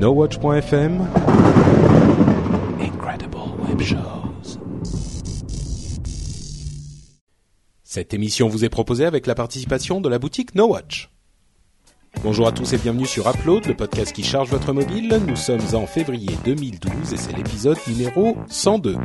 NoWatch.fm, Incredible Web Shows. Cette émission vous est proposée avec la participation de la boutique NoWatch. Bonjour à tous et bienvenue sur Upload, le podcast qui charge votre mobile. Nous sommes en février 2012 et c'est l'épisode numéro 102.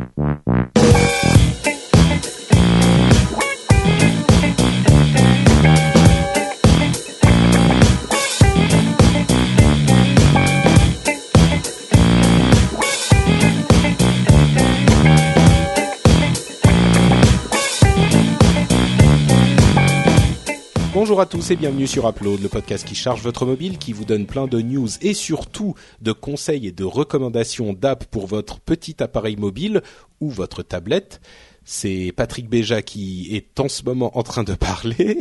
Bonjour à tous et bienvenue sur Upload, le podcast qui charge votre mobile, qui vous donne plein de news et surtout de conseils et de recommandations d'apps pour votre petit appareil mobile ou votre tablette. C'est Patrick Béja qui est en ce moment en train de parler.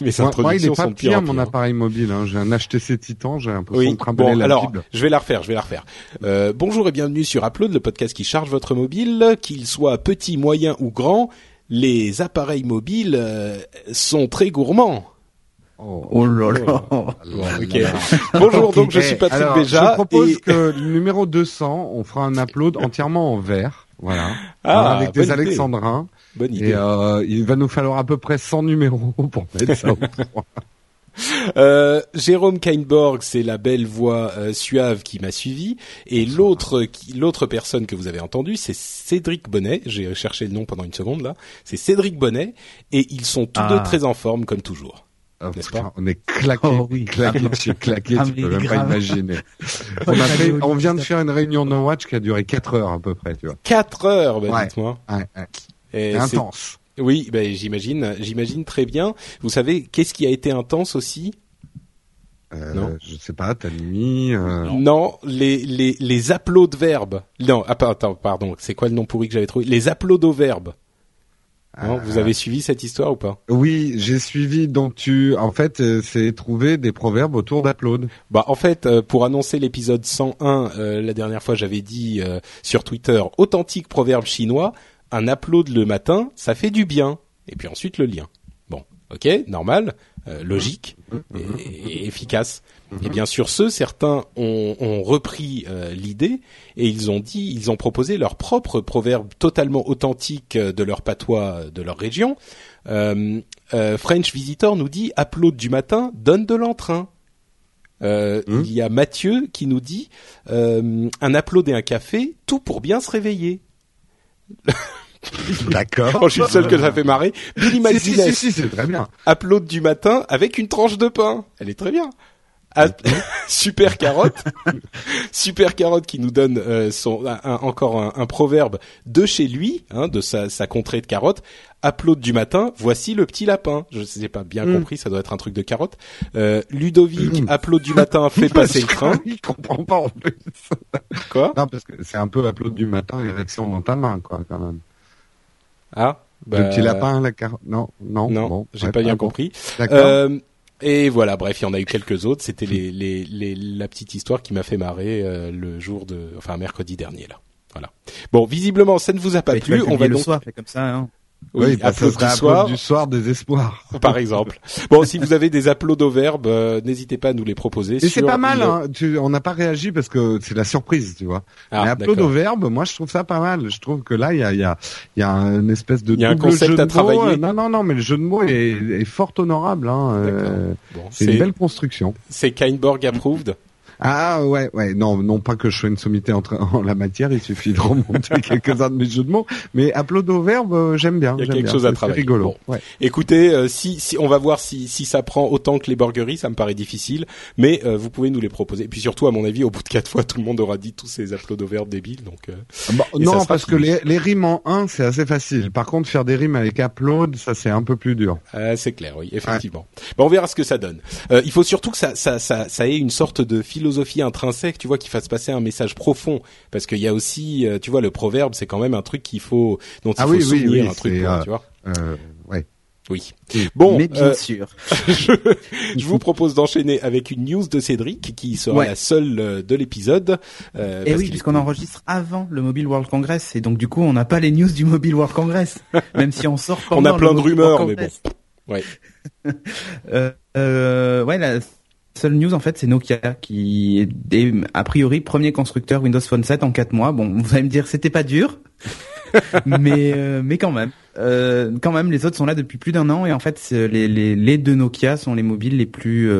Mes introductions sont pires. Il est pas pire mon appareil mobile, hein. J'ai un HTC Titan, j'ai l'impression de trimballer la Bible. Je vais la refaire. Bonjour et bienvenue sur Upload, le podcast qui charge votre mobile, qu'il soit petit, moyen ou grand. Les appareils mobiles sont très gourmands. Oh là là. Okay. Bonjour, donc je suis Patrick Béja. Je propose que le numéro 200, on fera un upload entièrement en verre. Voilà. Ah, avec des alexandrins. Bonne idée. Et il va nous falloir à peu près 100 numéros pour mettre ça au point. Jérôme Kainborg, c'est la belle voix suave qui m'a suivi, et l'autre personne que vous avez entendue, c'est Cédric Bonnet. J'ai cherché le nom pendant une seconde là. C'est Cédric Bonnet, et ils sont tous deux très en forme comme toujours. Putain, on est claqué, tu peux même pas imaginer. On vient de faire une réunion No Watch qui a duré 4 heures à peu près, tu vois. 4 heures, dites-moi. Ouais. Et intense. Oui, ben j'imagine très bien. Vous savez, qu'est-ce qui a été intense aussi ? Non, je sais pas, t'as mis non, les applaudverbes. Non, attends, pardon, c'est quoi le nom pourri que j'avais trouvé ? Les applaudoverbes. Vous avez suivi cette histoire ou pas ? Oui, j'ai suivi. Donc en fait, c'est trouver des proverbes autour d'Upload. Bah en fait, pour annoncer l'épisode 101, la dernière fois, j'avais dit sur Twitter authentique proverbe chinois. Un upload le matin, ça fait du bien. Et puis ensuite, le lien. Bon, ok, normal, logique et efficace. Et bien sur ce, certains ont repris l'idée et ils ont proposé leur propre proverbe totalement authentique de leur patois, de leur région. French Visitor nous dit « Upload du matin, donne de l'entrain ». Il y a Mathieu qui nous dit « Un upload et un café, tout pour bien se réveiller ». D'accord. Je suis le seul que ça fait marrer. Billy McGuinness. Si, c'est très bien. Upload du matin avec une tranche de pain. Elle est très bien. Super Carotte. Super Carotte qui nous donne encore un proverbe de chez lui, hein, de sa contrée de carottes. Upload du matin, voici le petit lapin. Je sais pas bien compris, ça doit être un truc de carotte. Ludovic, upload du matin, fait passer le train. Il comprend pas en plus. Quoi ? Non, parce que c'est un peu upload du matin, érection dans ta main, quoi, quand même. Ah, bah... Le petit lapin, la carotte. Non. Bon, j'ai pas bien compris. D'accord. Et voilà, bref, il y en a eu quelques autres. C'était la petite histoire qui m'a fait marrer le mercredi dernier là. Voilà. Bon, visiblement, ça ne vous a pas plu. On va le soir, c'est comme ça. Hein. Oui, upload du soir des espoirs, par exemple. Bon, si vous avez des applaudoverbes, n'hésitez pas à nous les proposer. Et c'est pas mal. Hein. On n'a pas réagi parce que c'est la surprise, tu vois. Mais applaudoverbes, moi, je trouve ça pas mal. Je trouve que là, il y a une espèce de double jeu de mots. À travailler. Non, mais le jeu de mots est fort honorable. Hein. Bon, c'est une belle construction. C'est Kainborg approved. Ah ouais, non pas que je sois une sommité en la matière, il suffit de remonter quelques-uns de mes jeux de mots, mais applaudoverbe, j'aime bien. Il y a quelque chose à travailler. C'est rigolo. Bon. Ouais. Écoutez, si on va voir si ça prend autant que les burgeries, ça me paraît difficile, mais vous pouvez nous les proposer. Et puis surtout, à mon avis, au bout de 4 fois, tout le monde aura dit tous ces applaudoverbes débiles. Donc non, parce que les rimes en 1, c'est assez facile. Par contre, faire des rimes avec upload, ça c'est un peu plus dur. C'est clair, oui, effectivement. Ouais. Bon, on verra ce que ça donne. Il faut surtout que ça ait une sorte de philosophie intrinsèque, tu vois, qui fasse passer un message profond, parce qu'il y a aussi, tu vois, le proverbe, c'est quand même un truc dont il faut se souvenir, un truc, tu vois. Oui. Bon, mais bien sûr. Je vous propose d'enchaîner avec une news de Cédric qui sera la seule de l'épisode. Et oui, puisqu'on enregistre avant le Mobile World Congress, et donc du coup, on n'a pas les news du Mobile World Congress, même si on sort. On a plein de rumeurs, mais bon. Ouais. seule news, en fait, c'est Nokia qui est a priori premier constructeur Windows Phone 7 en 4 mois. Bon, vous allez me dire, c'était pas dur, mais quand même. Quand même, les autres sont là depuis plus d'un an et en fait, les deux Nokia sont les mobiles les plus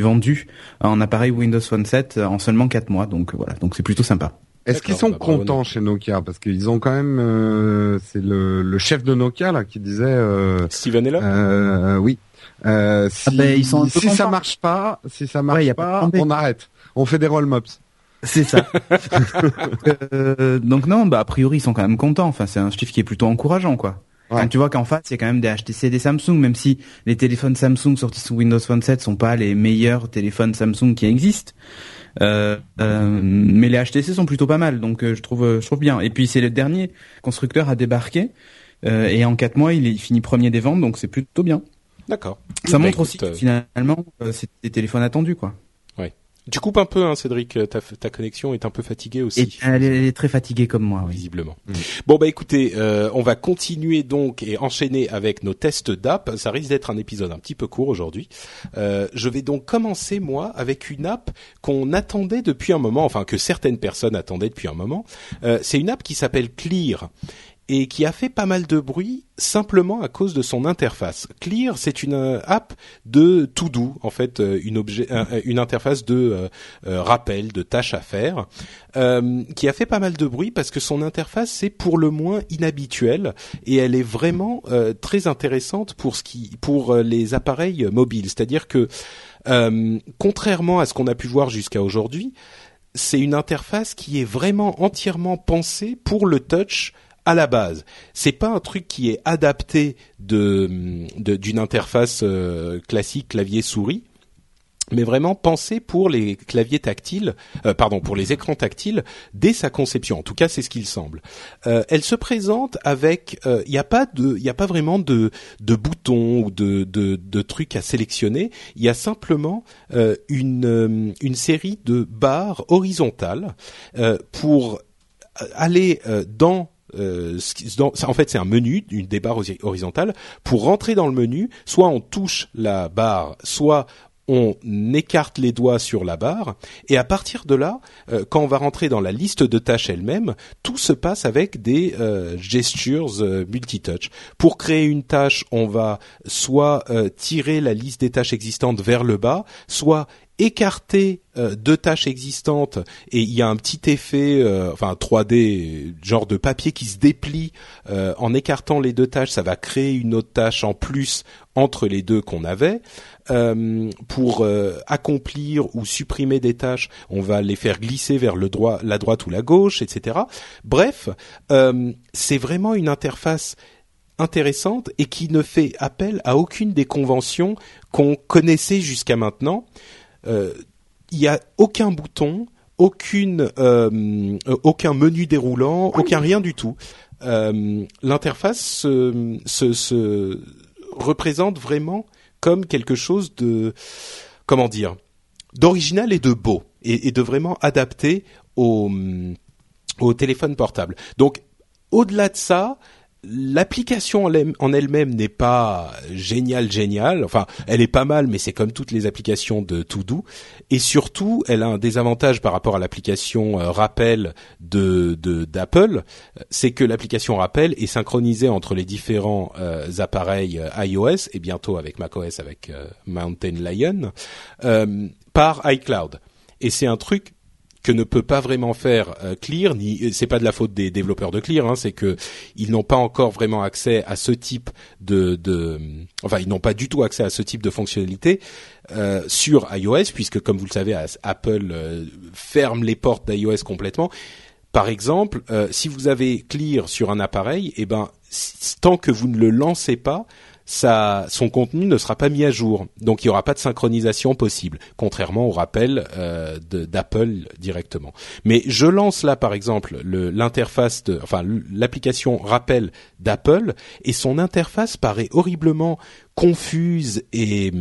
vendus en appareil Windows Phone 7 en seulement 4 mois. Donc voilà, donc c'est plutôt sympa. Est-ce qu'ils sont contents chez Nokia, parce qu'ils ont quand même c'est le chef de Nokia là qui disait Steven est là. Oui. Si ça marche pas, on arrête. On fait des roll mops. C'est ça. Donc non, bah a priori ils sont quand même contents. Enfin, c'est un chiffre qui est plutôt encourageant quoi. Ouais. Enfin, tu vois qu'en face, il y a quand même des HTC et des Samsung, même si les téléphones Samsung sortis sous Windows Phone 7 sont pas les meilleurs téléphones Samsung qui existent. Mais les HTC sont plutôt pas mal, donc je trouve bien. Et puis c'est le dernier constructeur à débarquer et en 4 mois il finit premier des ventes, donc c'est plutôt bien. D'accord. Ça montre aussi que finalement c'est des téléphones attendus quoi. Ouais. Tu coupes un peu, hein, Cédric. Ta connexion est un peu fatiguée aussi. Elle est très fatiguée comme moi, oui. Visiblement. Mmh. Bon bah écoutez, on va continuer donc et enchaîner avec nos tests d'app. Ça risque d'être un épisode un petit peu court aujourd'hui. Je vais donc commencer moi avec une app qu'on attendait depuis un moment, enfin que certaines personnes attendaient depuis un moment. C'est une app qui s'appelle Clear et qui a fait pas mal de bruit simplement à cause de son interface. Clear, c'est une app de to-do, en fait, une interface de rappel, de tâches à faire, qui a fait pas mal de bruit parce que son interface, c'est pour le moins inhabituelle et elle est vraiment très intéressante pour les appareils mobiles. C'est-à-dire que, contrairement à ce qu'on a pu voir jusqu'à aujourd'hui, c'est une interface qui est vraiment entièrement pensée pour le touch à la base. C'est pas un truc qui est adapté d'une interface classique clavier-souris, mais vraiment pensé pour les claviers tactiles, pour les écrans tactiles dès sa conception. En tout cas, c'est ce qu'il semble. Elle se présente avec, il y a pas vraiment de boutons ou de trucs à sélectionner. Il y a simplement une série de barres horizontales pour aller en fait, c'est un menu, une des barres horizontales. Pour rentrer dans le menu, soit on touche la barre, soit on écarte les doigts sur la barre. Et à partir de là, quand on va rentrer dans la liste de tâches elle-même, tout se passe avec des gestures multi-touch. Pour créer une tâche, on va soit tirer la liste des tâches existantes vers le bas, soit écarter deux tâches existantes, et il y a un petit effet 3D, genre de papier qui se déplie en écartant les deux tâches, ça va créer une autre tâche en plus entre les deux qu'on avait. Pour accomplir ou supprimer des tâches, on va les faire glisser vers la droite ou la gauche, etc. Bref, c'est vraiment une interface intéressante et qui ne fait appel à aucune des conventions qu'on connaissait jusqu'à maintenant. Il n'y a aucun bouton, aucun menu déroulant, aucun rien du tout. L'interface se représente vraiment comme quelque chose de, comment dire, d'original et de beau, et de vraiment adapté au téléphone portable. Donc, au-delà de ça, l'application en elle-même n'est pas géniale. Enfin, elle est pas mal, mais c'est comme toutes les applications de to-do. Et surtout, elle a un désavantage par rapport à l'application rappel d'Apple. C'est que l'application rappel est synchronisée entre les différents appareils iOS et bientôt avec macOS, avec Mountain Lion, par iCloud. Et c'est un truc que ne peut pas vraiment faire Clear, ni c'est pas de la faute des développeurs de Clear, hein, c'est que ils n'ont pas encore vraiment accès à ce type ils n'ont pas du tout accès à ce type de fonctionnalité sur iOS, puisque comme vous le savez, Apple ferme les portes d'iOS complètement. Par exemple, si vous avez Clear sur un appareil, eh ben tant que vous ne le lancez pas, son contenu ne sera pas mis à jour, donc il n'y aura pas de synchronisation possible, contrairement au rappel d'Apple directement. Mais je lance là par exemple l'application rappel d'Apple, et son interface paraît horriblement confuse et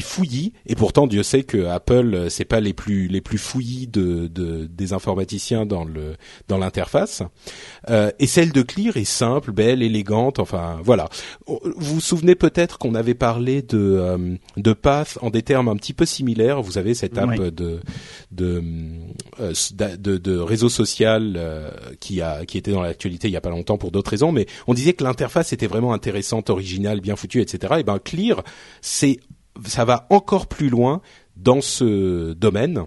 fouillie, et pourtant Dieu sait que Apple c'est pas les plus fouillis des informaticiens dans l'interface. Et celle de Clear est simple, belle, élégante, enfin voilà. Vous vous souvenez peut-être qu'on avait parlé de Path en des termes un petit peu similaires. Vous avez cette app de réseau social qui était dans l'actualité il y a pas longtemps pour d'autres raisons, mais on disait que l'interface était vraiment intéressante, originale, bien foutue, etc. Et ben Clear, ça va encore plus loin dans ce domaine,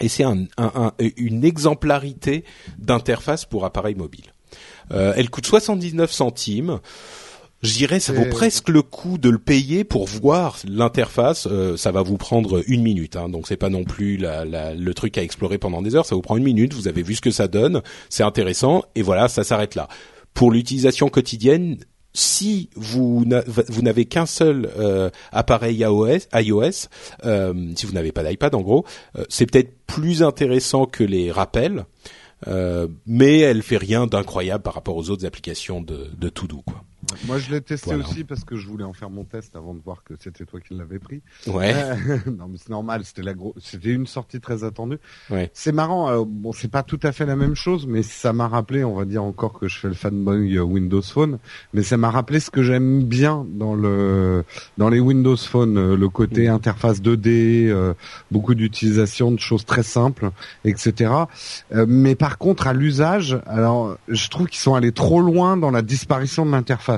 et c'est une exemplarité d'interface pour appareil mobile. Elle coûte 79 centimes. Je dirais ça vaut presque le coup de le payer pour voir l'interface. Ça va vous prendre une minute, hein, donc c'est pas non plus le truc à explorer pendant des heures. Ça vous prend une minute. Vous avez vu ce que ça donne, c'est intéressant, et voilà, ça s'arrête là. Pour l'utilisation quotidienne, si vous n'avez qu'un seul appareil iOS, si vous n'avez pas d'iPad en gros, c'est peut-être plus intéressant que les rappels, mais elle fait rien d'incroyable par rapport aux autres applications de To-Do, quoi. Moi, je l'ai testé aussi parce que je voulais en faire mon test avant de voir que c'était toi qui l'avais pris. Ouais. Non, mais c'est normal. C'était une sortie très attendue. Ouais. C'est marrant. Bon, c'est pas tout à fait la même chose, mais ça m'a rappelé, on va dire encore que je fais le fanboy Windows Phone, mais ça m'a rappelé ce que j'aime bien dans les Windows Phone, le côté interface 2D, beaucoup d'utilisation de choses très simples, etc. Mais par contre, à l'usage, alors, je trouve qu'ils sont allés trop loin dans la disparition de l'interface.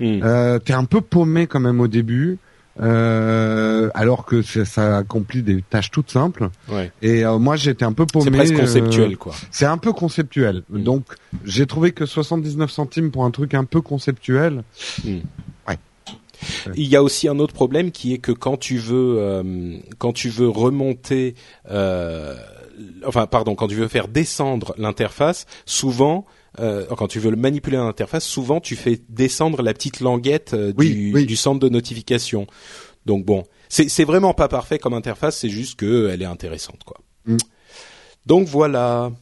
T'es un peu paumé quand même au début, alors que ça accomplit des tâches toutes simples. Ouais. Et moi j'étais un peu paumé. C'est presque conceptuel, quoi. C'est un peu conceptuel. Donc j'ai trouvé que 79 centimes pour un truc un peu conceptuel. Ouais. Il y a aussi un autre problème qui est que quand tu veux remonter, quand tu veux faire descendre l'interface, souvent. Quand tu veux manipuler l'interface, souvent tu fais descendre la petite languette du centre de notification. Donc bon, c'est vraiment pas parfait comme interface, c'est juste qu'elle est intéressante, quoi. Donc voilà.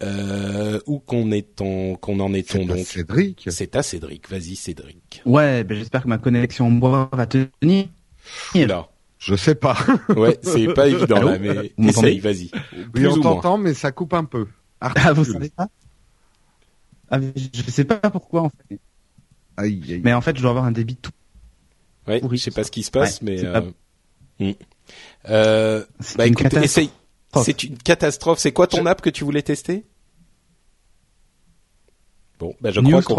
Où qu'on en est-on donc? Cédric. C'est à Cédric. Vas-y, Cédric. Ouais, ben j'espère que ma connexion bois va tenir. Là. Je sais pas. Ouais, c'est pas évident là, mais essaye, vas-y. Oui, on t'entend, mais ça coupe un peu. Ah, vous savez pas? Ah, je sais pas pourquoi en fait. Aïe, aïe. Mais en fait, je dois avoir un débit tout. Ouais, pourri. Je sais pas ce qui se passe, mais bah écoute, essaye. C'est une catastrophe. C'est quoi ton app que tu voulais tester ? Bon, bah je crois qu'on...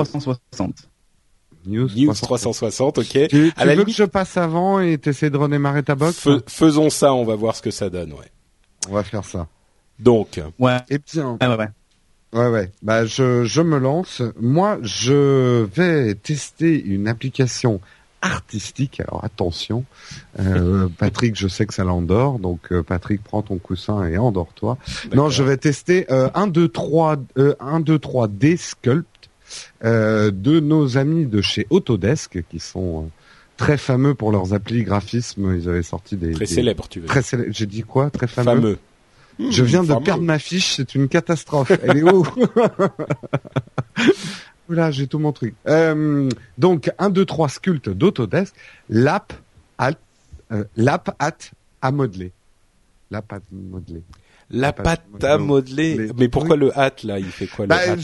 News 360, ok. À la limite, que je passe avant et t'essaies de redémarrer ta box. Faisons ça, on va voir ce que ça donne, ouais. On va faire ça. Donc. Ouais. Et bien. Ah ouais. Ouais. Bah, je me lance. Moi, je vais tester une application artistique. Alors, attention. Patrick, je sais que ça l'endort. Donc, Patrick, prends ton coussin et endors-toi. D'accord. Non, je vais tester 1, 2, 3D Sculpt, de nos amis de chez Autodesk, qui sont très fameux pour leurs applis graphisme. Ils avaient sorti des... Très célèbres, tu veux dire. J'ai dit quoi? Très fameux. Je viens de perdre ma fiche, c'est une catastrophe. Elle est où? Oula, j'ai tout mon truc. Donc, 1, 2, 3 Sculpt d'Autodesk, l'app à modeler. Mais pourquoi le hâte, là? Il fait quoi, le hâte?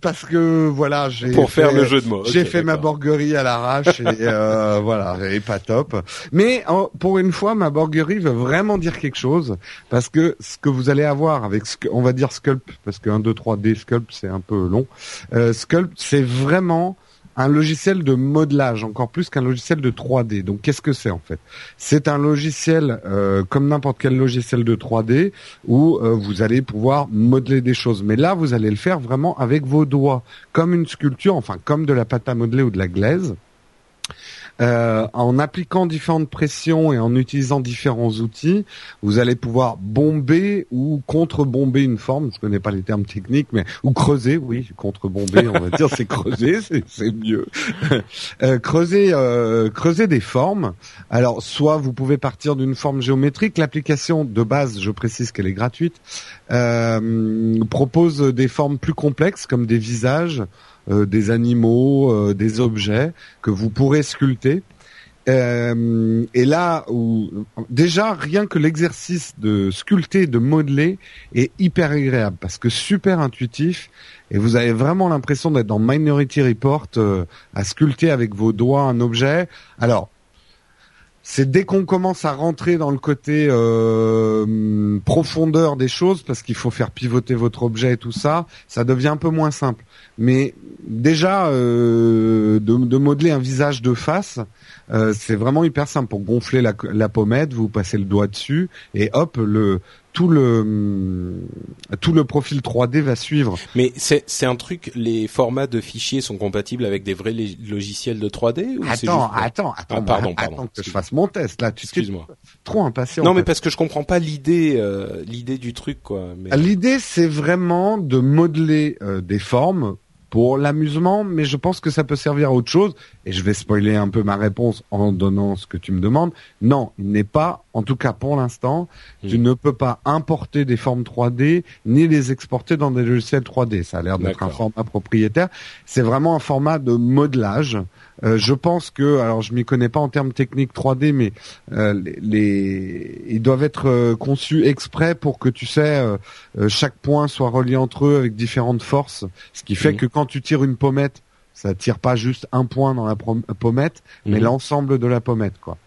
Parce que, voilà, pour faire le jeu de mots. J'ai fait ma borguerie à l'arrache et, voilà, et pas top. Mais, pour une fois, ma borguerie veut vraiment dire quelque chose. Parce que, ce que vous allez avoir avec, on va dire Sculpt, parce que 1, 2, 3D Sculpt, c'est un peu long. Sculpt, c'est vraiment un logiciel de modelage, encore plus qu'un logiciel de 3D. Donc, qu'est-ce que c'est en fait ? C'est un logiciel comme n'importe quel logiciel de 3D où vous allez pouvoir modeler des choses. Mais là, vous allez le faire vraiment avec vos doigts, comme une sculpture, enfin comme de la pâte à modeler ou de la glaise. En appliquant différentes pressions et en utilisant différents outils, vous allez pouvoir bomber ou contre-bomber une forme. Je connais pas les termes techniques, mais ou creuser. Oui, contre-bomber, on va dire, c'est creuser, c'est mieux. Creuser des formes. Alors, soit vous pouvez partir d'une forme géométrique. L'application de base, je précise qu'elle est gratuite, propose des formes plus complexes comme des visages, des animaux, des objets que vous pourrez sculpter. Et là où déjà rien que l'exercice de sculpter, de modeler est hyper agréable parce que super intuitif et vous avez vraiment l'impression d'être dans Minority Report à sculpter avec vos doigts un objet. Alors c'est dès qu'on commence à rentrer dans le côté profondeur des choses, parce qu'il faut faire pivoter votre objet et tout ça, ça devient un peu moins simple. Mais déjà, de modeler un visage de face, c'est vraiment hyper simple. Pour gonfler la pommette, vous passez le doigt dessus et hop, tout le profil 3D va suivre. Mais c'est un truc, les formats de fichiers sont compatibles avec des vrais logiciels de 3D ou Attends que je fasse mon test là, excuse-moi. Trop impatient. Non mais parce que je comprends pas l'idée du truc quoi, mais... L'idée c'est vraiment de modeler des formes pour l'amusement, mais je pense que ça peut servir à autre chose, et je vais spoiler un peu ma réponse en donnant ce que tu me demandes. Non, il n'est pas, en tout cas pour l'instant, tu ne peux pas importer des formes 3D, ni les exporter dans des logiciels 3D. Ça a l'air d'être un format propriétaire. C'est vraiment un format de modelage. Je pense que, alors je m'y connais pas en termes techniques 3D, mais ils doivent être conçus exprès pour que tu sais chaque point soit relié entre eux avec différentes forces, ce qui fait que quand tu tires une pommette, ça tire pas juste un point dans la pommette, mais l'ensemble de la pommette, quoi.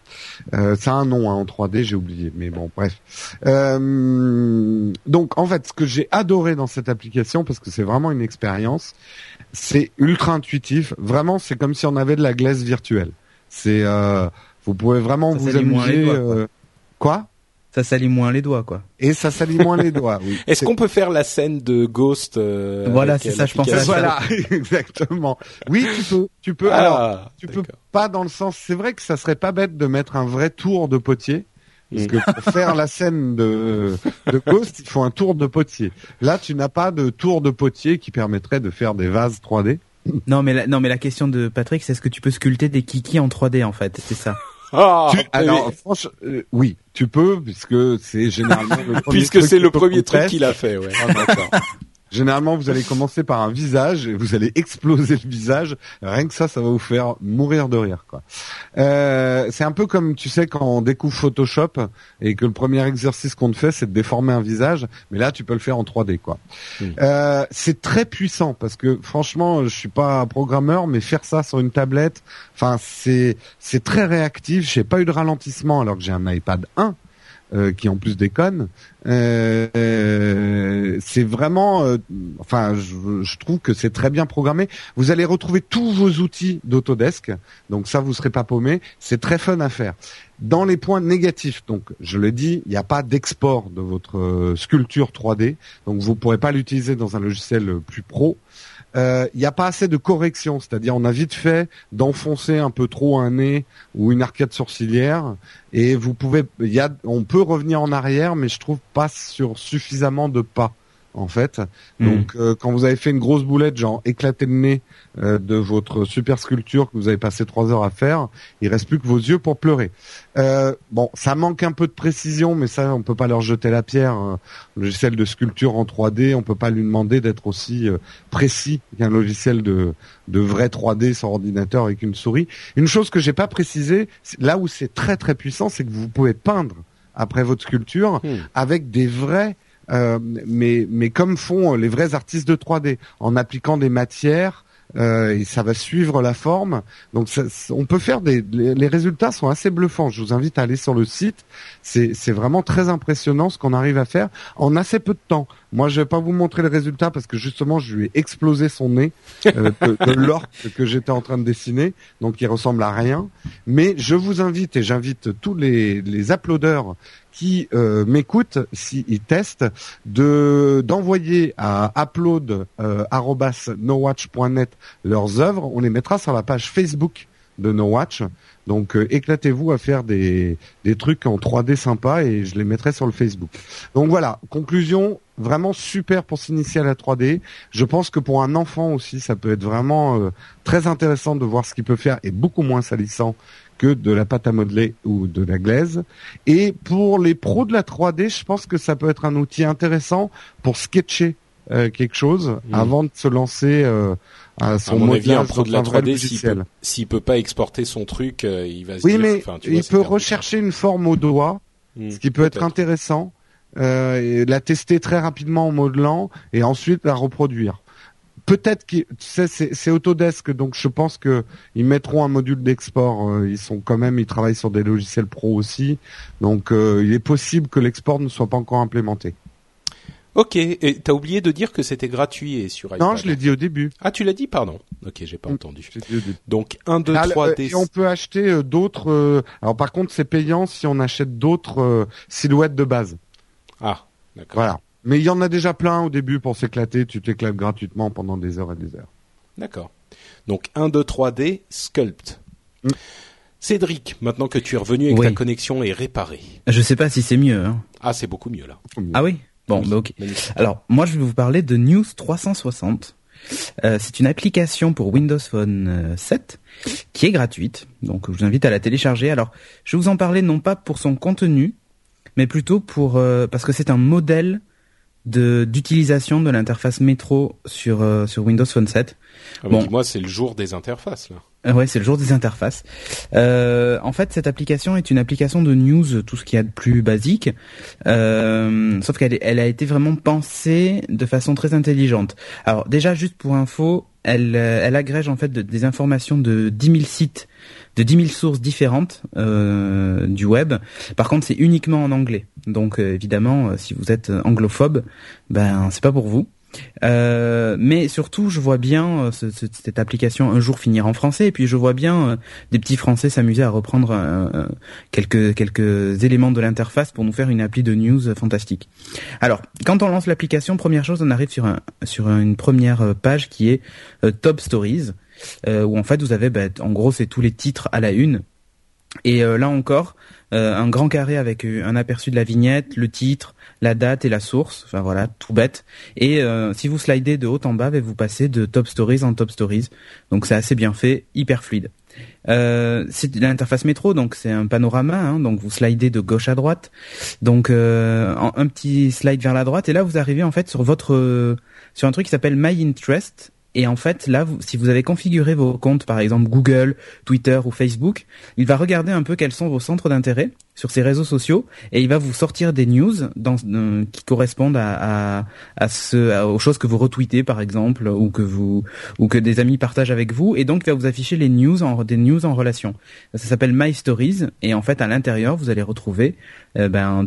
Ça a un nom hein, en 3D, j'ai oublié, mais bon, bref. Donc, en fait, ce que j'ai adoré dans cette application, parce que c'est vraiment une expérience, c'est ultra intuitif. Vraiment, c'est comme si on avait de la glace virtuelle. C'est, vous pouvez vraiment vous amuser. Ça salit moins les doigts, quoi. Et ça salit moins les doigts, oui. Est-ce qu'on peut faire la scène de Ghost voilà, c'est ça, je pense. Voilà, exactement. Oui, tu peux. Alors, tu peux pas dans le sens... C'est vrai que ça serait pas bête de mettre un vrai tour de potier. Parce que pour faire la scène de Ghost, il faut un tour de potier. Là, tu n'as pas de tour de potier qui permettrait de faire des vases 3D. Non, mais la question de Patrick, c'est est-ce que tu peux sculpter des kikis en 3D, en fait. C'est ça. Oh, franchement, oui, tu peux, puisque c'est généralement le premier truc qu'il a fait, ouais. Ah, d'accord. Généralement, vous allez commencer par un visage et vous allez exploser le visage. Rien que ça, ça va vous faire mourir de rire, quoi. C'est un peu comme, tu sais, quand on découvre Photoshop et que le premier exercice qu'on te fait, c'est de déformer un visage. Mais là, tu peux le faire en 3D, quoi. C'est très puissant parce que, franchement, je suis pas programmeur, mais faire ça sur une tablette, enfin, c'est très réactif. J'ai pas eu de ralentissement alors que j'ai un iPad 1. Qui en plus déconne. C'est vraiment... enfin, je trouve que c'est très bien programmé. Vous allez retrouver tous vos outils d'Autodesk. Donc ça, vous serez pas paumé. C'est très fun à faire. Dans les points négatifs, donc je le dis, il n'y a pas d'export de votre sculpture 3D. Donc vous pourrez pas l'utiliser dans un logiciel plus pro. Il n'y a pas assez de correction, c'est-à-dire on a vite fait d'enfoncer un peu trop un nez ou une arcade sourcilière et on peut revenir en arrière, mais je trouve pas sur suffisamment de pas en fait. Donc quand vous avez fait une grosse boulette, genre éclater le nez de votre super sculpture que vous avez passé 3 heures à faire, il reste plus que vos yeux pour pleurer. Bon, ça manque un peu de précision, mais ça on peut pas leur jeter la pierre. Le logiciel de sculpture en 3D, on peut pas lui demander d'être aussi précis qu'un logiciel de vrai 3D sans ordinateur avec une souris. Une chose que j'ai pas précisée, là où c'est très très puissant, c'est que vous pouvez peindre après votre sculpture avec des vrais mais comme font les vrais artistes de 3D, en appliquant des matières, et ça va suivre la forme. Donc on peut faire les résultats sont assez bluffants. Je vous invite à aller sur le site. C'est vraiment très impressionnant ce qu'on arrive à faire en assez peu de temps. Moi, je vais pas vous montrer le résultat parce que justement, je lui ai explosé son nez de l'orque que j'étais en train de dessiner, donc il ressemble à rien. Mais je vous invite et j'invite tous les applaudeurs qui m'écoutent, s'ils testent, d'envoyer à upload@nowatch.net leurs œuvres. On les mettra sur la page Facebook de NoWatch. Donc éclatez-vous à faire des trucs en 3D sympa et je les mettrai sur le Facebook. Donc voilà, conclusion, vraiment super pour s'initier à la 3D. Je pense que pour un enfant aussi, ça peut être vraiment très intéressant de voir ce qu'il peut faire et beaucoup moins salissant que de la pâte à modeler ou de la glaise. Et pour les pros de la 3D, je pense que ça peut être un outil intéressant pour sketcher quelque chose avant de se lancer à son modèle. À mon avis, un pro de la 3D, s'il peut pas exporter son truc, il va se dire... Oui, mais il peut rechercher une forme au doigt, ce qui peut être intéressant, et la tester très rapidement en modelant, et ensuite la reproduire. Peut-être que c'est Autodesk, donc je pense que ils mettront un module d'export. Ils travaillent sur des logiciels pro aussi, donc il est possible que l'export ne soit pas encore implémenté. Ok, et t'as oublié de dire que c'était gratuit et sur iPad. Non, je l'ai dit au début. Ah, tu l'as dit, pardon. Ok, j'ai pas entendu. Donc 1, 2, 3, D. Et on peut acheter d'autres. Alors par contre, c'est payant si on achète d'autres silhouettes de base. Ah, d'accord. Voilà. Mais il y en a déjà plein au début pour s'éclater. Tu t'éclates gratuitement pendant des heures et des heures. D'accord. Donc 1, 2, 3D, Sculpt. Cédric, maintenant que tu es revenu et que ta connexion est réparée. Je sais pas si c'est mieux. Hein. Ah, c'est beaucoup mieux là. Ah oui ? Bon, bah ok. Alors, moi je vais vous parler de News360. C'est une application pour Windows Phone 7 qui est gratuite. Donc, je vous invite à la télécharger. Alors, je vais vous en parler non pas pour son contenu, mais plutôt pour parce que c'est un modèle d'utilisation de l'interface métro sur Windows Phone 7. Ah bon, dis-moi, c'est le jour des interfaces là. Ouais, c'est le jour des interfaces. En fait, cette application est une application de news, tout ce qu'il y a de plus basique. Sauf qu'elle a été vraiment pensée de façon très intelligente. Alors déjà, juste pour info, elle agrège en fait des informations de 10 000 sites, de 10 000 sources différentes du web. Par contre, c'est uniquement en anglais. Donc évidemment, si vous êtes anglophobe, ben c'est pas pour vous. Mais surtout, je vois bien cette application un jour finir en français, et puis je vois bien des petits Français s'amuser à reprendre quelques éléments de l'interface pour nous faire une appli de news fantastique. Alors, quand on lance l'application, première chose, on arrive sur une première page qui est Top Stories, où en fait vous avez, en gros, c'est tous les titres à la une. Et là encore, un grand carré avec un aperçu de la vignette, le titre, la date et la source. Enfin voilà, tout bête. Et si vous slidez de haut en bas, vous passez de Top Stories en Top Stories. Donc c'est assez bien fait, hyper fluide. C'est l'interface métro, donc c'est un panorama. Hein, donc vous slidez de gauche à droite. Donc un petit slide vers la droite. Et là, vous arrivez en fait sur un truc qui s'appelle My Interest. Et en fait, là, si vous avez configuré vos comptes, par exemple Google, Twitter ou Facebook, il va regarder un peu quels sont vos centres d'intérêt sur ces réseaux sociaux, et il va vous sortir des news qui correspondent aux choses que vous retweetez, par exemple, ou que des amis partagent avec vous, et donc il va vous afficher les news des news en relation. Ça s'appelle My Stories, et en fait, à l'intérieur, vous allez retrouver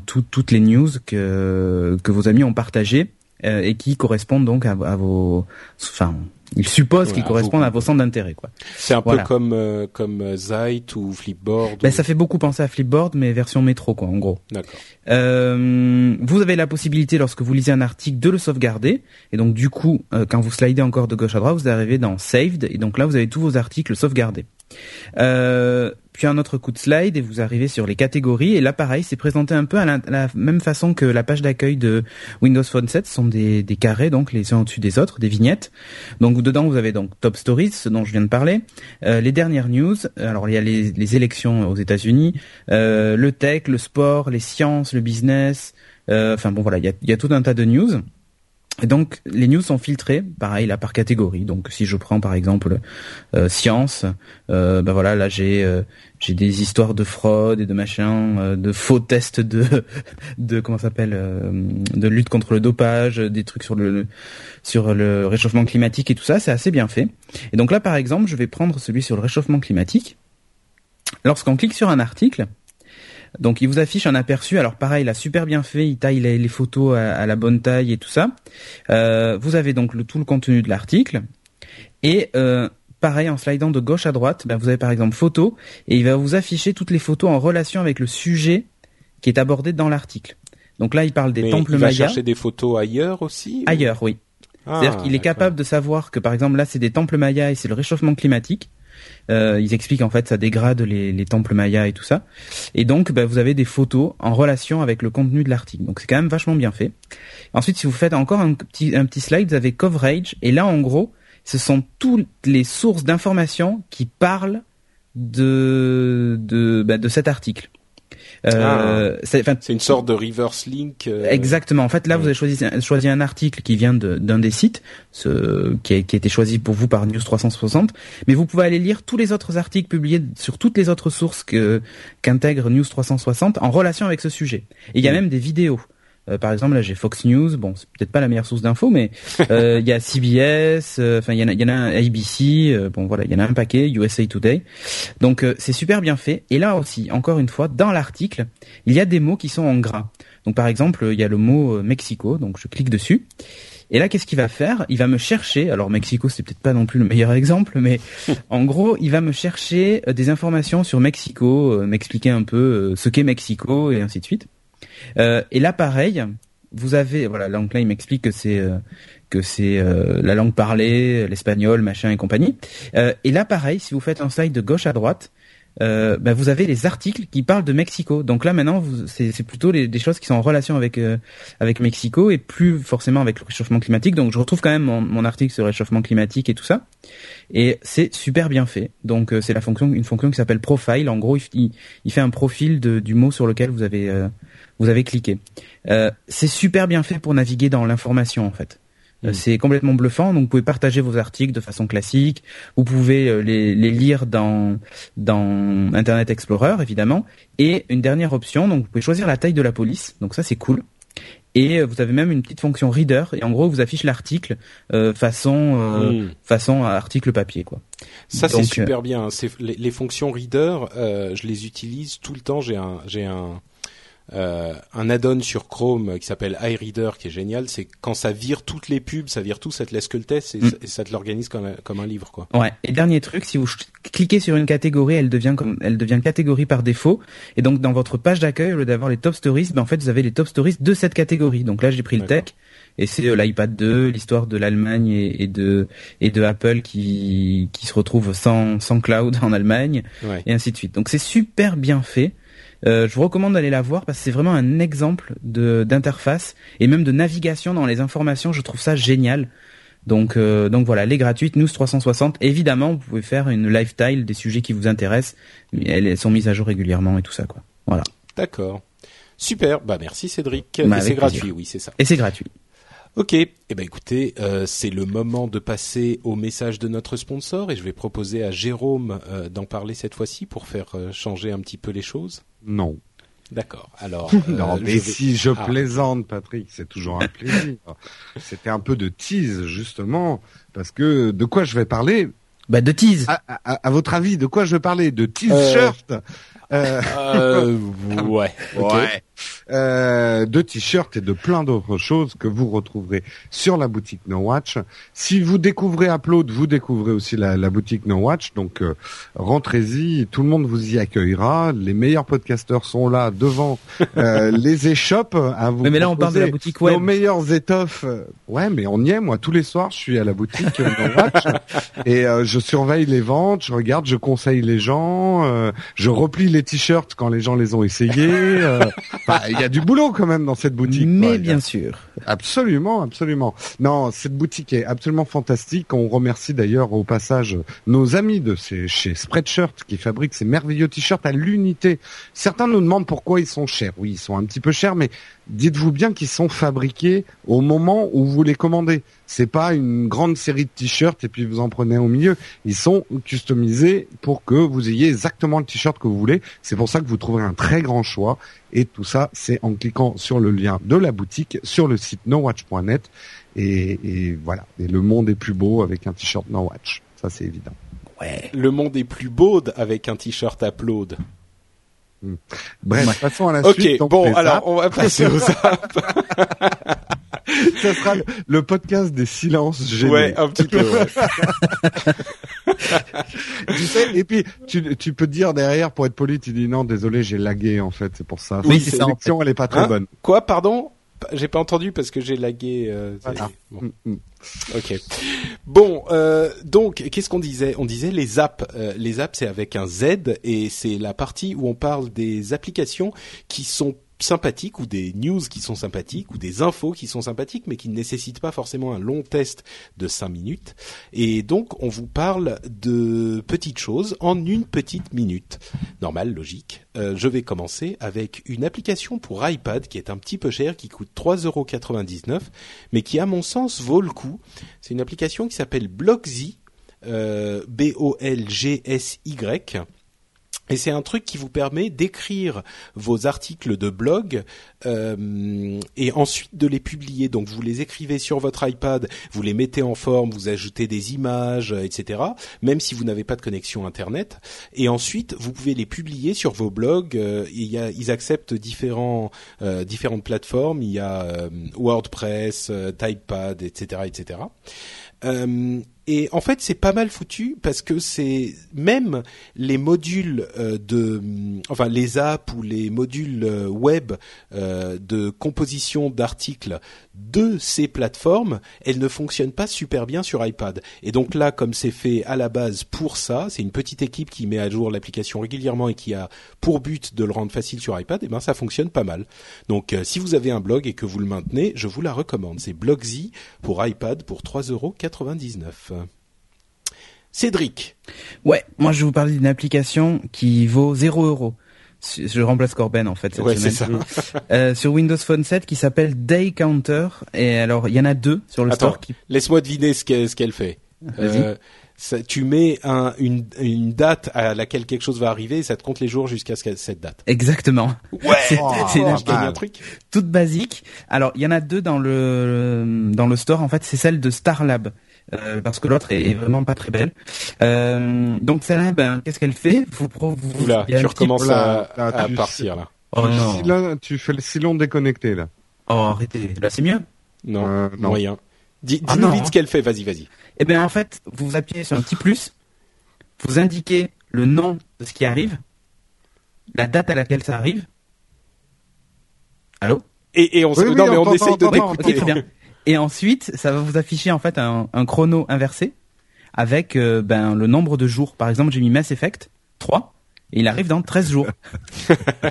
toutes les news que vos amis ont partagées. Et qui correspondent donc à vos... Enfin, ils supposent qu'ils correspondent à vos centres d'intérêt, quoi. C'est un peu comme Zeit ou Flipboard. Ça fait beaucoup penser à Flipboard, mais version métro, quoi, en gros. D'accord. Vous avez la possibilité, lorsque vous lisez un article, de le sauvegarder. Et donc, du coup, quand vous slidez encore de gauche à droite, vous arrivez dans Saved. Et donc là, vous avez tous vos articles sauvegardés. Puis un autre coup de slide et vous arrivez sur les catégories, et là pareil, c'est présenté un peu à la même façon que la page d'accueil de Windows Phone 7. Ce sont des carrés, donc les uns au-dessus des autres, des vignettes. Donc dedans vous avez donc Top Stories, ce dont je viens de parler, les dernières news. Alors il y a les élections aux États-Unis, le tech, le sport, les sciences, le business, enfin bon voilà, il y a tout un tas de news. Et donc, les news sont filtrées, pareil, là, par catégorie. Donc, si je prends, par exemple, science, voilà, là, j'ai des histoires de fraude et de machin, de faux tests de lutte contre le dopage, des trucs sur le réchauffement climatique et tout ça. C'est assez bien fait. Et donc là, par exemple, je vais prendre celui sur le réchauffement climatique. Lorsqu'on clique sur un article, donc il vous affiche un aperçu. Alors pareil, là, super bien fait, il taille les photos à la bonne taille et tout ça. Vous avez donc tout le contenu de l'article. Et pareil, en slidant de gauche à droite, vous avez par exemple photos, et il va vous afficher toutes les photos en relation avec le sujet qui est abordé dans l'article. Donc là, il parle des temples mayas. Il va chercher des photos ailleurs aussi ? Ailleurs, oui. Ah, c'est-à-dire qu'il est capable de savoir que, par exemple, là, c'est des temples mayas et c'est le réchauffement climatique. Ils expliquent en fait ça dégrade les temples mayas et tout ça, et donc vous avez des photos en relation avec le contenu de l'article, donc c'est quand même vachement bien fait. Ensuite, si vous faites encore un petit slide, vous avez coverage, et là en gros ce sont toutes les sources d'informations qui parlent de cet article. C'est une sorte de reverse link. Exactement. En fait, là, vous avez choisi un article qui vient d'un des sites, qui a été choisi pour vous par News360. Mais vous pouvez aller lire tous les autres articles publiés sur toutes les autres sources qu'intègre News360 en relation avec ce sujet. Et il y a même des vidéos. Par exemple, là, j'ai Fox News. Bon, c'est peut-être pas la meilleure source d'infos, mais il y a CBS. Enfin, il y en a un ABC. Bon, voilà, il y en a un paquet. USA Today. Donc, c'est super bien fait. Et là aussi, encore une fois, dans l'article, il y a des mots qui sont en gras. Donc, par exemple, il y a le mot Mexico. Donc, je clique dessus. Et là, qu'est-ce qu'il va faire ? Il va me chercher. Alors, Mexico, c'est peut-être pas non plus le meilleur exemple, mais en gros, il va me chercher des informations sur Mexico, m'expliquer un peu ce qu'est Mexico et ainsi de suite. Et là, pareil, vous avez voilà, donc là, il m'explique que c'est la langue parlée, l'espagnol, machin et compagnie. Et là, pareil, si vous faites un slide de gauche à droite, vous avez les articles qui parlent de Mexico. Donc là, maintenant, c'est plutôt des choses qui sont en relation avec Mexico et plus forcément avec le réchauffement climatique. Donc, je retrouve quand même mon article sur le réchauffement climatique et tout ça. Et c'est super bien fait. Donc, c'est une fonction qui s'appelle profile. En gros, il fait un profil du mot sur lequel vous avez cliqué. C'est super bien fait pour naviguer dans l'information, en fait. C'est complètement bluffant. Donc, vous pouvez partager vos articles de façon classique. Vous pouvez les lire dans Internet Explorer, évidemment. Et une dernière option, donc vous pouvez choisir la taille de la police. Donc, ça, c'est cool. Et vous avez même une petite fonction reader. Et en gros, vous affiche l'article façon article papier, quoi. Ça, donc, c'est super bien. C'est les fonctions reader, je les utilise tout le temps. J'ai un add-on sur Chrome qui s'appelle iReader qui est génial, c'est quand ça vire toutes les pubs, ça vire tout, ça te laisse que le test et ça te l'organise comme un livre, quoi. Ouais. Et dernier truc, si vous cliquez sur une catégorie, elle devient catégorie par défaut. Et donc, dans votre page d'accueil, au lieu d'avoir les top stories, en fait, vous avez les top stories de cette catégorie. Donc là, j'ai pris le tech. Et c'est l'iPad 2, l'histoire de l'Allemagne et de Apple qui se retrouve sans cloud en Allemagne. Ouais. Et ainsi de suite. Donc, c'est super bien fait. Je vous recommande d'aller la voir parce que c'est vraiment un exemple d'interface et même de navigation dans les informations. Je trouve ça génial. Donc voilà, elle est gratuite, News360. Évidemment, vous pouvez faire une live tile des sujets qui vous intéressent. Elles sont mises à jour régulièrement et tout ça, quoi. Voilà. D'accord. Super. Bah, merci Cédric. Bah, et c'est gratuit, oui, c'est ça. Et c'est gratuit. Ok, écoutez, c'est le moment de passer au message de notre sponsor et je vais proposer à Jérôme d'en parler cette fois-ci pour faire changer un petit peu les choses. Non. D'accord. Alors, non, mais je plaisante, Patrick, c'est toujours un plaisir. C'était un peu de tease, justement, parce que de quoi je vais parler ? Bah, de tease. À votre avis, de quoi je vais parler ? De tease-shirt ? Ouais. De t-shirts et de plein d'autres choses que vous retrouverez sur la boutique NoWatch. Si vous découvrez Upload, vous découvrez aussi la boutique NoWatch. Donc, rentrez-y, tout le monde vous y accueillera. Les meilleurs podcasteurs sont là devant les échoppes. À vous mais là, on parle de la boutique web. Nos meilleures étoffes. Ouais, mais on y est. Moi, tous les soirs, je suis à la boutique NoWatch et je surveille les ventes, je regarde, je conseille les gens, je replie les t-shirts quand les gens les ont essayés. Il y a du boulot quand même dans cette boutique. Mais quoi, bien sûr. Absolument, absolument. Non, cette boutique est absolument fantastique. On remercie d'ailleurs au passage nos amis chez Spreadshirt qui fabriquent ces merveilleux t-shirts à l'unité. Certains nous demandent pourquoi ils sont chers. Oui, ils sont un petit peu chers, mais dites-vous bien qu'ils sont fabriqués au moment où vous les commandez. C'est pas une grande série de t-shirts et puis vous en prenez au milieu. Ils sont customisés pour que vous ayez exactement le t-shirt que vous voulez. C'est pour ça que vous trouverez un très grand choix. Et tout ça, c'est en cliquant sur le lien de la boutique, sur le site nowatch.net. Et voilà. Et le monde est plus beau avec un t-shirt NoWatch. Ça, c'est évident. Ouais. Le monde est plus beau avec un t-shirt Upload. Bref, passons à la suite. Ok, bon, alors on va passer aux apps. Ça sera le podcast des silences gênés. Ouais, un petit peu. Ouais. Tu sais, et puis tu peux dire derrière, pour être poli, tu dis non, désolé, j'ai lagué en fait, c'est pour ça. Oui, c'est ça. La sélection, elle est pas très bonne. Quoi, pardon ? J'ai pas entendu parce que j'ai lagué. Bon. Ok. Bon, donc qu'est-ce qu'on disait ? On disait les apps. Les apps, c'est avec un Z et c'est la partie où on parle des applications qui sont sympathiques ou des news qui sont sympathiques ou des infos qui sont sympathiques mais qui ne nécessitent pas forcément un long test de 5 minutes. Et donc, on vous parle de petites choses en une petite minute. Normal, logique. Je vais commencer avec une application pour iPad qui est un petit peu chère, qui coûte 3,99€, mais qui, à mon sens, vaut le coup. C'est une application qui s'appelle Blogsy, B-O-L-G-S-Y. Et c'est un truc qui vous permet d'écrire vos articles de blog et ensuite de les publier. Donc vous les écrivez sur votre iPad, vous les mettez en forme, vous ajoutez des images, etc. Même si vous n'avez pas de connexion Internet. Et ensuite, vous pouvez les publier sur vos blogs. Ils acceptent différentes plateformes. Il y a WordPress, Typepad, etc., etc. Et en fait, c'est pas mal foutu parce que c'est même les modules les apps ou les modules web de composition d'articles de ces plateformes, elles ne fonctionnent pas super bien sur iPad. Et donc là, comme c'est fait à la base pour ça, c'est une petite équipe qui met à jour l'application régulièrement et qui a pour but de le rendre facile sur iPad, et ben ça fonctionne pas mal. Donc si vous avez un blog et que vous le maintenez, je vous la recommande. C'est Blogsy pour iPad pour 3,99€. Cédric. Ouais, moi je vais vous parler d'une application qui vaut 0€. Je remplace Corben en fait cette semaine. C'est ça. Sur Windows Phone 7 qui s'appelle Day Counter. Et alors il y en a deux sur le store. Laisse-moi deviner ce qu'elle fait. Vas-y. Tu mets une date à laquelle quelque chose va arriver et ça te compte les jours jusqu'à cette date. Exactement. Ouais. C'est un truc toute basique. Alors il y en a deux dans le store en fait. C'est celle de Starlab. Parce que l'autre est vraiment pas très belle. Donc celle-là, qu'est-ce qu'elle fait? Oula, tu recommences à partir là. Oh non. Là, tu fais le silon déconnecté là. Oh arrêtez. Là c'est mieux. Non, moyen. Dis-nous vite ce qu'elle fait. Vas-y. Eh bien en fait, vous appuyez sur un petit plus, vous indiquez le nom de ce qui arrive, la date à laquelle ça arrive. Allô? Et on se on essaye de t'écouter. Très bien. Et ensuite, ça va vous afficher en fait un chrono inversé avec le nombre de jours. Par exemple, j'ai mis Mass Effect 3 et il arrive dans 13 jours.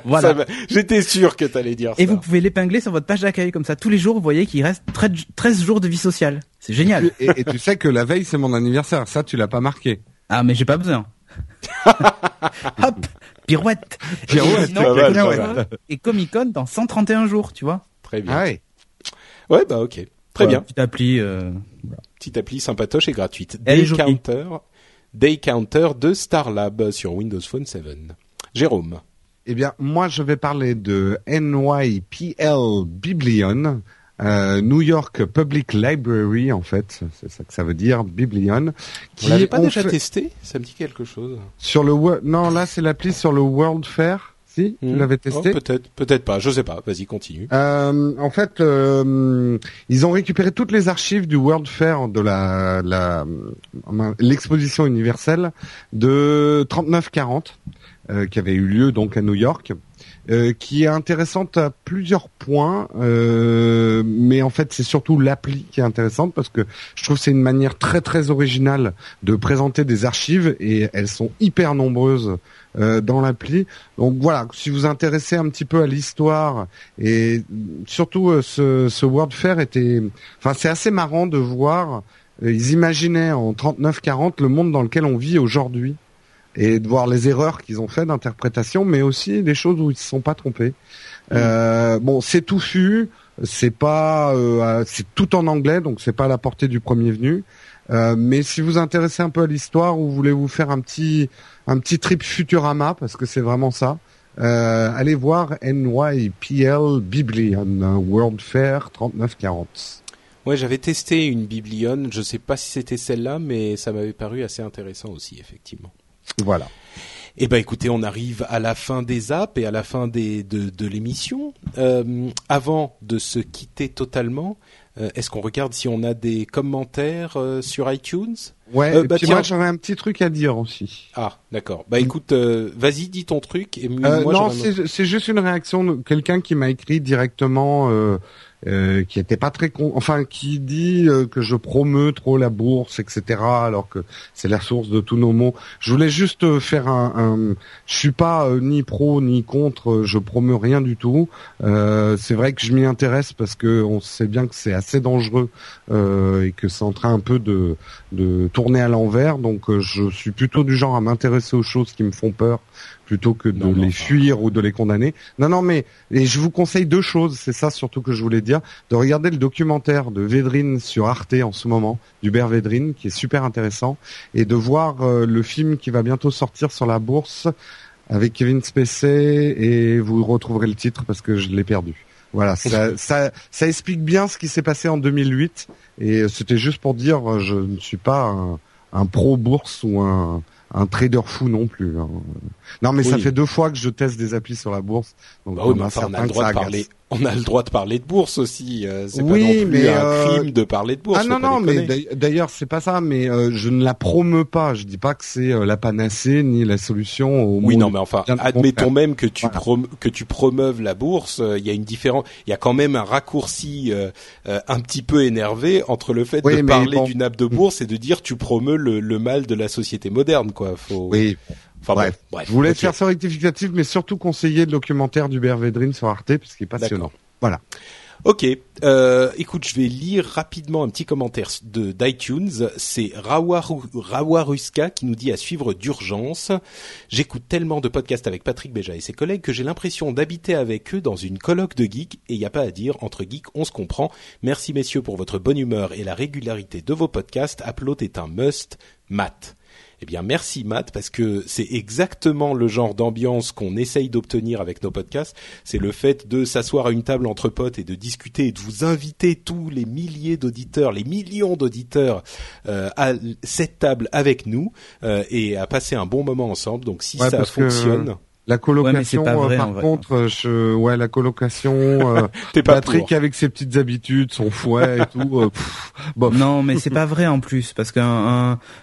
Voilà. J'étais sûr que t'allais dire ça. Et vous pouvez l'épingler sur votre page d'accueil comme ça. Tous les jours, vous voyez qu'il reste 13 jours de vie sociale. C'est génial. Et tu sais que la veille, c'est mon anniversaire. Ça, tu l'as pas marqué. Ah, mais j'ai pas besoin. Hop, pirouette. Et Comic-Con dans 131 jours, tu vois. Très bien. Ah ouais, ok. Très bien. Petite appli sympatoche et gratuite. Day Counter de Starlab sur Windows Phone 7. Jérôme. Eh bien, moi, je vais parler de NYPL Biblion, New York Public Library, en fait. C'est ça que ça veut dire, Biblion. Vous l'avez pas déjà testé? Ça me dit quelque chose. Non, là, c'est l'appli sur le World Fair. Si, tu l'avais testé? Peut-être pas, je sais pas. Vas-y, continue. En fait, ils ont récupéré toutes les archives du World Fair de l'exposition universelle de 3940, qui avait eu lieu donc à New York, qui est intéressante à plusieurs points, mais en fait c'est surtout l'appli qui est intéressante parce que je trouve que c'est une manière très très originale de présenter des archives et elles sont hyper nombreuses dans l'appli. Donc voilà, si vous vous intéressez un petit peu à l'histoire et surtout ce World Fair c'est assez marrant de voir, ils imaginaient en 39-40 le monde dans lequel on vit aujourd'hui. Et de voir les erreurs qu'ils ont fait d'interprétation, mais aussi les choses où ils se sont pas trompés. C'est touffu, c'est pas, c'est tout en anglais, donc c'est pas à la portée du premier venu. Mais si vous vous intéressez un peu à l'histoire ou vous voulez vous faire un petit trip Futurama, parce que c'est vraiment ça, allez voir NYPL Biblion World Fair 3940. Ouais, j'avais testé une Biblion, je sais pas si c'était celle-là, mais ça m'avait paru assez intéressant aussi, effectivement. Voilà. Eh ben, écoutez, on arrive à la fin des apps et à la fin de l'émission. Avant de se quitter totalement, est-ce qu'on regarde si on a des commentaires sur iTunes ? Ouais. Moi, j'aurais un petit truc à dire aussi. Ah, d'accord. Bah, écoute, vas-y, dis ton truc. Et moi, non, c'est juste une réaction de quelqu'un qui m'a écrit directement. qui était pas très qui dit que je promeus trop la bourse, etc., alors que c'est la source de tous nos maux. Je voulais juste faire je suis pas ni pro ni contre, je promeus rien du tout. C'est vrai que je m'y intéresse parce que on sait bien que c'est assez dangereux et que c'est en train un peu de tourner à l'envers. Donc je suis plutôt du genre à m'intéresser aux choses qui me font peur plutôt que de fuir ou de les condamner. Mais je vous conseille deux choses, c'est ça surtout que je voulais dire, de regarder le documentaire de Védrine sur Arte en ce moment, d'Hubert Védrine, qui est super intéressant, et de voir le film qui va bientôt sortir sur la bourse avec Kevin Spacey, et vous retrouverez le titre parce que je l'ai perdu. Voilà, ça explique bien ce qui s'est passé en 2008, et c'était juste pour dire, je ne suis pas un pro-bourse ou un trader fou non plus. Hein. Non, mais ça fait 2 fois que je teste des applis sur la bourse. Donc on a le droit de parler de bourse aussi. C'est pas non plus un crime de parler de bourse. Mais d'ailleurs c'est pas ça. Mais je ne la promeus pas. Je dis pas que c'est la panacée ni la solution au monde. Admettons même que tu promeuves la bourse. Il y a une différence. Il y a quand même un raccourci un petit peu énervé entre le fait de parler d'une app de bourse et de dire tu promeus le mal de la société moderne, quoi. Bref, je voulais faire ce rectificatif, mais surtout conseiller le documentaire d'Hubert Védrine sur Arte, parce qu'il est passionnant. D'accord. Voilà. Ok. Écoute, je vais lire rapidement un petit commentaire d'iTunes. C'est Rawaruska qui nous dit à suivre d'urgence. J'écoute tellement de podcasts avec Patrick Béja et ses collègues que j'ai l'impression d'habiter avec eux dans une coloc de geeks, et il n'y a pas à dire, entre geeks, on se comprend. Merci messieurs pour votre bonne humeur et la régularité de vos podcasts. Upload est un must, Matt. Eh bien, merci Matt, parce que c'est exactement le genre d'ambiance qu'on essaye d'obtenir avec nos podcasts. C'est le fait de s'asseoir à une table entre potes et de discuter et de vous inviter tous les milliers d'auditeurs, les millions d'auditeurs à cette table avec nous et à passer un bon moment ensemble. Donc, si ça fonctionne... La colocation, la colocation, t'es pas Patrick avec ses petites habitudes, son fouet et tout. Non, mais c'est pas vrai en plus, parce que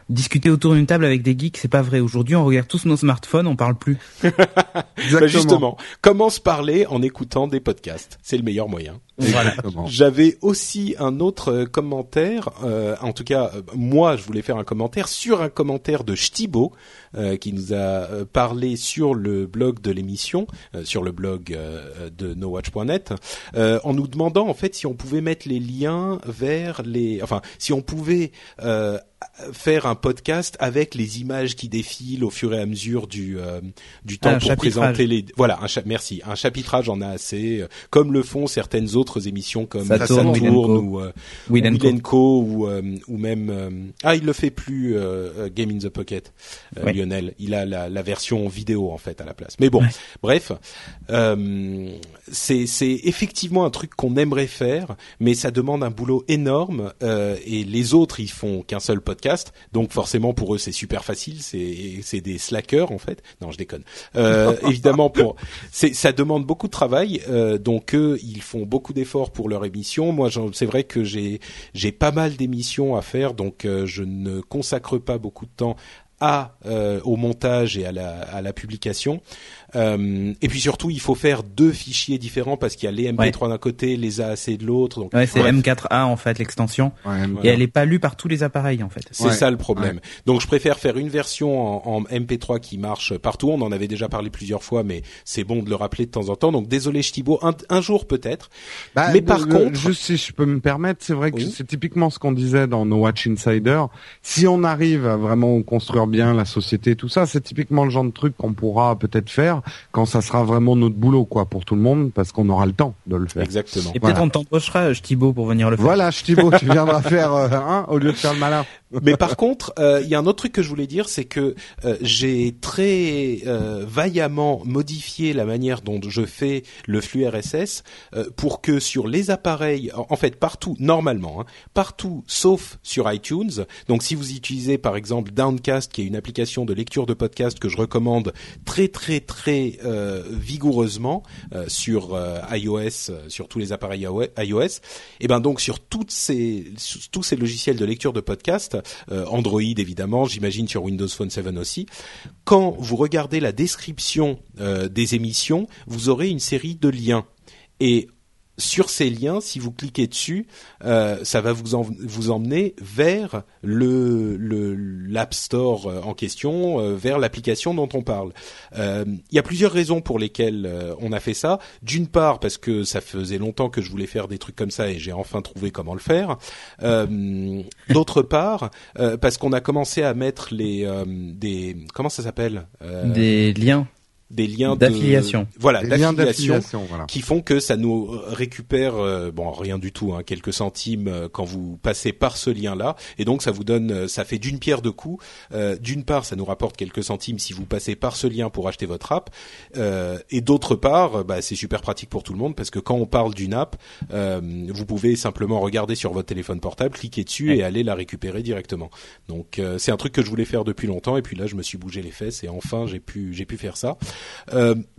discuter autour d'une table avec des geeks, c'est pas vrai. Aujourd'hui, on regarde tous nos smartphones, on parle plus. Exactement. Bah justement, comment se parler en écoutant des podcasts ? C'est le meilleur moyen. Voilà. J'avais aussi un autre commentaire. En tout cas, moi, je voulais faire un commentaire sur un commentaire de Ch'tibo qui nous a parlé sur le blog de l'émission, sur le blog de NoWatch.net, en nous demandant en fait si on pouvait mettre les liens vers les, si on pouvait faire un podcast avec les images qui défilent au fur et à mesure du temps pour présenter les merci, un chapitrage on a assez, comme le font certaines autres émissions comme Ça tourne ou Widenko ou même il le fait plus Game in the Pocket Lionel, il a la version vidéo en fait à la place. Mais bon, bref, c'est effectivement un truc qu'on aimerait faire, mais ça demande un boulot énorme et les autres ils font qu'un seul podcast, donc forcément pour eux c'est super facile, c'est des slackers en fait. Non, je déconne. Évidemment ça demande beaucoup de travail, donc eux ils font beaucoup d'efforts pour leur émission. Moi c'est vrai que j'ai pas mal d'émissions à faire, donc je ne consacre pas beaucoup de temps au montage et à la publication. Et puis surtout, il faut faire 2 fichiers différents parce qu'il y a les MP3 d'un côté, les AAC de l'autre. Donc c'est M4A en fait l'extension, et elle est pas lue par tous les appareils en fait. C'est ça le problème. Donc je préfère faire une version en MP3 qui marche partout. On en avait déjà parlé plusieurs fois, mais c'est bon de le rappeler de temps en temps. Donc désolé Ch'tibo, un jour peut-être. Mais par contre, juste si je peux me permettre, c'est vrai que c'est typiquement ce qu'on disait dans No Watch Insider. Si on arrive à vraiment construire bien la société, tout ça, c'est typiquement le genre de truc qu'on pourra peut-être faire quand ça sera vraiment notre boulot, quoi, pour tout le monde, parce qu'on aura le temps de le faire. Exactement. Et peut-être on t'embauchera, Ch'tibo, pour venir le faire. Voilà, Ch'tibo, tu viendras faire au lieu de faire le malin. Mais par contre, il y a un autre truc que je voulais dire, c'est que j'ai très vaillamment modifié la manière dont je fais le flux RSS pour que sur les appareils, en fait partout, normalement, partout sauf sur iTunes, donc si vous utilisez par exemple Downcast, qui est une application de lecture de podcast que je recommande très très très vigoureusement sur iOS, sur tous les appareils iOS, et ben donc sur tous ces logiciels de lecture de podcast, Android évidemment, j'imagine sur Windows Phone 7 aussi. Quand vous regardez la description des émissions, vous aurez une série de liens. Et sur ces liens, si vous cliquez dessus, ça va vous emmener vers l'App Store en question, vers l'application dont on parle. Il y a plusieurs raisons pour lesquelles on a fait ça. D'une part, parce que ça faisait longtemps que je voulais faire des trucs comme ça et j'ai enfin trouvé comment le faire. D'autre part, parce qu'on a commencé à mettre comment ça s'appelle ? Des liens d'affiliation. Voilà. Qui font que ça nous récupère rien du tout, hein, quelques centimes quand vous passez par ce lien-là, et donc ça vous donne, ça fait d'une pierre deux coups. D'une part, ça nous rapporte quelques centimes si vous passez par ce lien pour acheter votre app, et d'autre part, c'est super pratique pour tout le monde parce que quand on parle d'une app, vous pouvez simplement regarder sur votre téléphone portable, cliquer dessus et aller la récupérer directement. Donc c'est un truc que je voulais faire depuis longtemps et puis là je me suis bougé les fesses et enfin j'ai pu faire ça.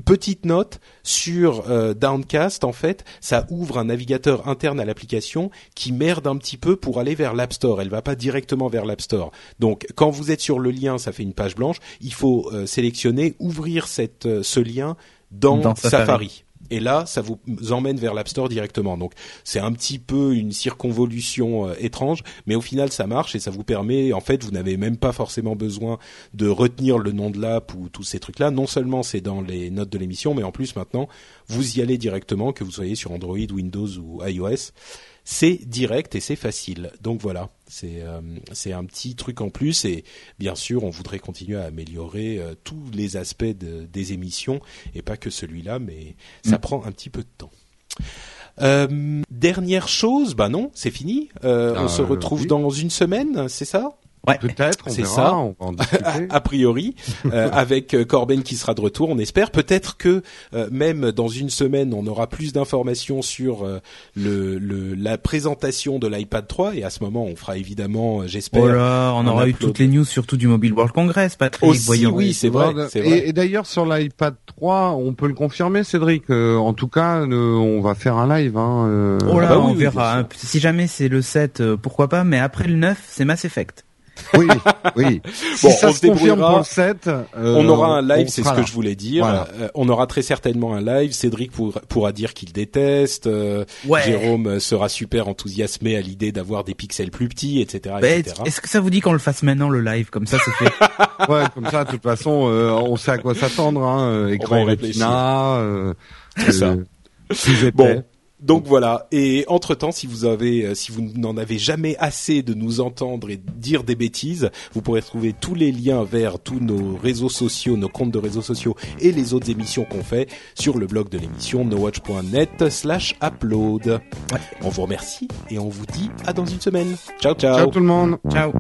Petite note sur Downcast, en fait, ça ouvre un navigateur interne à l'application qui merde un petit peu pour aller vers l'App Store. Elle va pas directement vers l'App Store. Donc, quand vous êtes sur le lien, ça fait une page blanche. Il faut sélectionner, ouvrir ce lien dans Safari. Et là, ça vous emmène vers l'App Store directement. Donc, c'est un petit peu une circonvolution étrange, mais au final, ça marche et ça vous permet, en fait, vous n'avez même pas forcément besoin de retenir le nom de l'app ou tous ces trucs-là. Non seulement c'est dans les notes de l'émission, mais en plus, maintenant, vous y allez directement, que vous soyez sur Android, Windows ou iOS. C'est direct et c'est facile. Donc voilà, c'est un petit truc en plus et bien sûr, on voudrait continuer à améliorer tous les aspects des émissions et pas que celui-là, mais ça prend un petit peu de temps. Dernière chose, c'est fini. On se retrouve dans une semaine, c'est ça ? Ouais. Peut-être, on verra, on va en discuter. A priori, avec Corben qui sera de retour, on espère. Peut-être que même dans une semaine, on aura plus d'informations sur la présentation de l'iPad 3. Et à ce moment, on fera évidemment, j'espère... on aura eu toutes les news, surtout du Mobile World Congress, Patrick. Oui, c'est vrai. Et d'ailleurs, sur l'iPad 3, on peut le confirmer, Cédric. En tout cas, on va faire un live. On verra. Hein. Si jamais c'est le 7, pourquoi pas. Mais après le 9, c'est Mass Effect. Oui. Si ça se confirme pour le 7, on aura un live, c'est ce que je voulais dire. Voilà. On aura très certainement un live. Cédric pourra dire qu'il déteste. Jérôme sera super enthousiasmé à l'idée d'avoir des pixels plus petits, etc. etc. Est-ce que ça vous dit qu'on le fasse maintenant, le live, comme ça, c'est fait? Ouais, comme ça, de toute façon, on sait à quoi s'attendre. Écran Retina, c'est ça. Plus épais. Donc voilà, et entre-temps, si vous n'en avez jamais assez de nous entendre et dire des bêtises, vous pourrez trouver tous les liens vers tous nos réseaux sociaux, nos comptes de réseaux sociaux et les autres émissions qu'on fait sur le blog de l'émission nowatch.net/upload. On vous remercie et on vous dit à dans une semaine. Ciao, ciao. Ciao tout le monde. Ciao.